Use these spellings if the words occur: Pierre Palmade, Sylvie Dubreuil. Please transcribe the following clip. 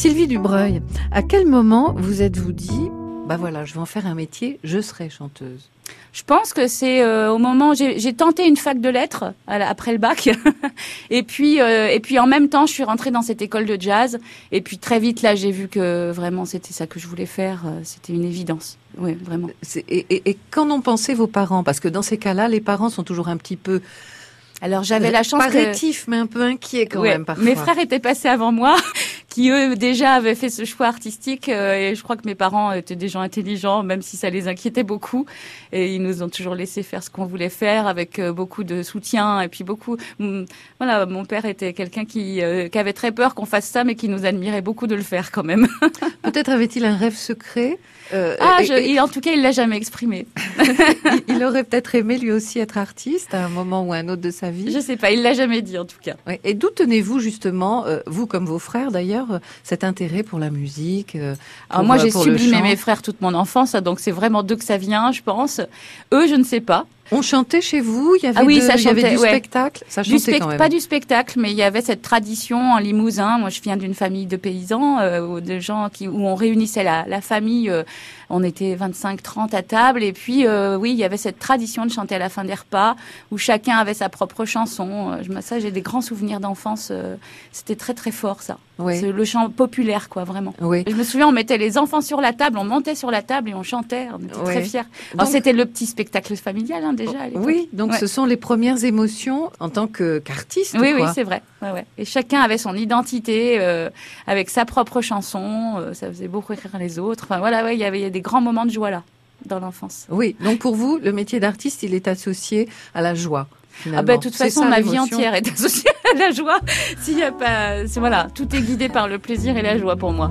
Sylvie Dubreuil, à quel moment vous êtes-vous dit « bah voilà, je vais en faire un métier, je serai chanteuse ». Je pense que c'est au moment où j'ai tenté une fac de lettres après le bac et puis en même temps je suis rentrée dans cette école de jazz et puis très vite là j'ai vu que vraiment c'était ça que je voulais faire, c'était une évidence. Oui, vraiment. Et qu'en ont pensé vos parents? Parce que dans ces cas-là, les parents sont toujours un petit peu... Alors j'avais la chance... Pas rétif, mais un peu inquiet quand même parfois. Mes frères étaient passés avant moi, qui eux déjà avaient fait ce choix artistique. Et je crois que mes parents étaient des gens intelligents, même si ça les inquiétait beaucoup. Et ils nous ont toujours laissé faire ce qu'on voulait faire, avec beaucoup de soutien. Et puis beaucoup... Voilà, mon père était quelqu'un qui avait très peur qu'on fasse ça, mais qui nous admirait beaucoup de le faire quand même. Peut-être avait-il un rêve secret? En tout cas, il l'a jamais exprimé. il aurait peut-être aimé lui aussi être artiste à un moment ou à un autre de sa vie. Je sais pas, il l'a jamais dit en tout cas. Ouais. Et d'où tenez-vous justement, vous comme vos frères d'ailleurs, cet intérêt pour la musique? Alors moi j'ai sublimé mes frères toute mon enfance, donc c'est vraiment d'eux que ça vient, je pense. Eux, je ne sais pas. On chantait chez vous? Il y avait du spectacle. Ça chantait quand même. Pas du spectacle, mais il y avait cette tradition en Limousin. Moi, je viens d'une famille de paysans, de gens où on réunissait la famille. On était 25-30 à table. Et puis, oui, il y avait cette tradition de chanter à la fin des repas, où chacun avait sa propre chanson. Ça, j'ai des grands souvenirs d'enfance. C'était très, très fort, ça. Oui. C'est le chant populaire, quoi, vraiment. Oui. Je me souviens, on mettait les enfants sur la table, on montait sur la table et on chantait. On était très fiers. Alors, c'était le petit spectacle familial, hein. Déjà, oui, donc ce sont les premières émotions en tant qu'artiste. Oui, quoi. Oui, c'est vrai. Ouais, ouais. Et chacun avait son identité, avec sa propre chanson. Ça faisait beaucoup rire les autres. Enfin voilà, ouais, il y a des grands moments de joie là dans l'enfance. Oui. Donc pour vous, le métier d'artiste, il est associé à la joie. Finalement. Ah ben, de toute façon, ma vie entière est associée à la joie. S'il y a pas, voilà, tout est guidé par le plaisir et la joie pour moi.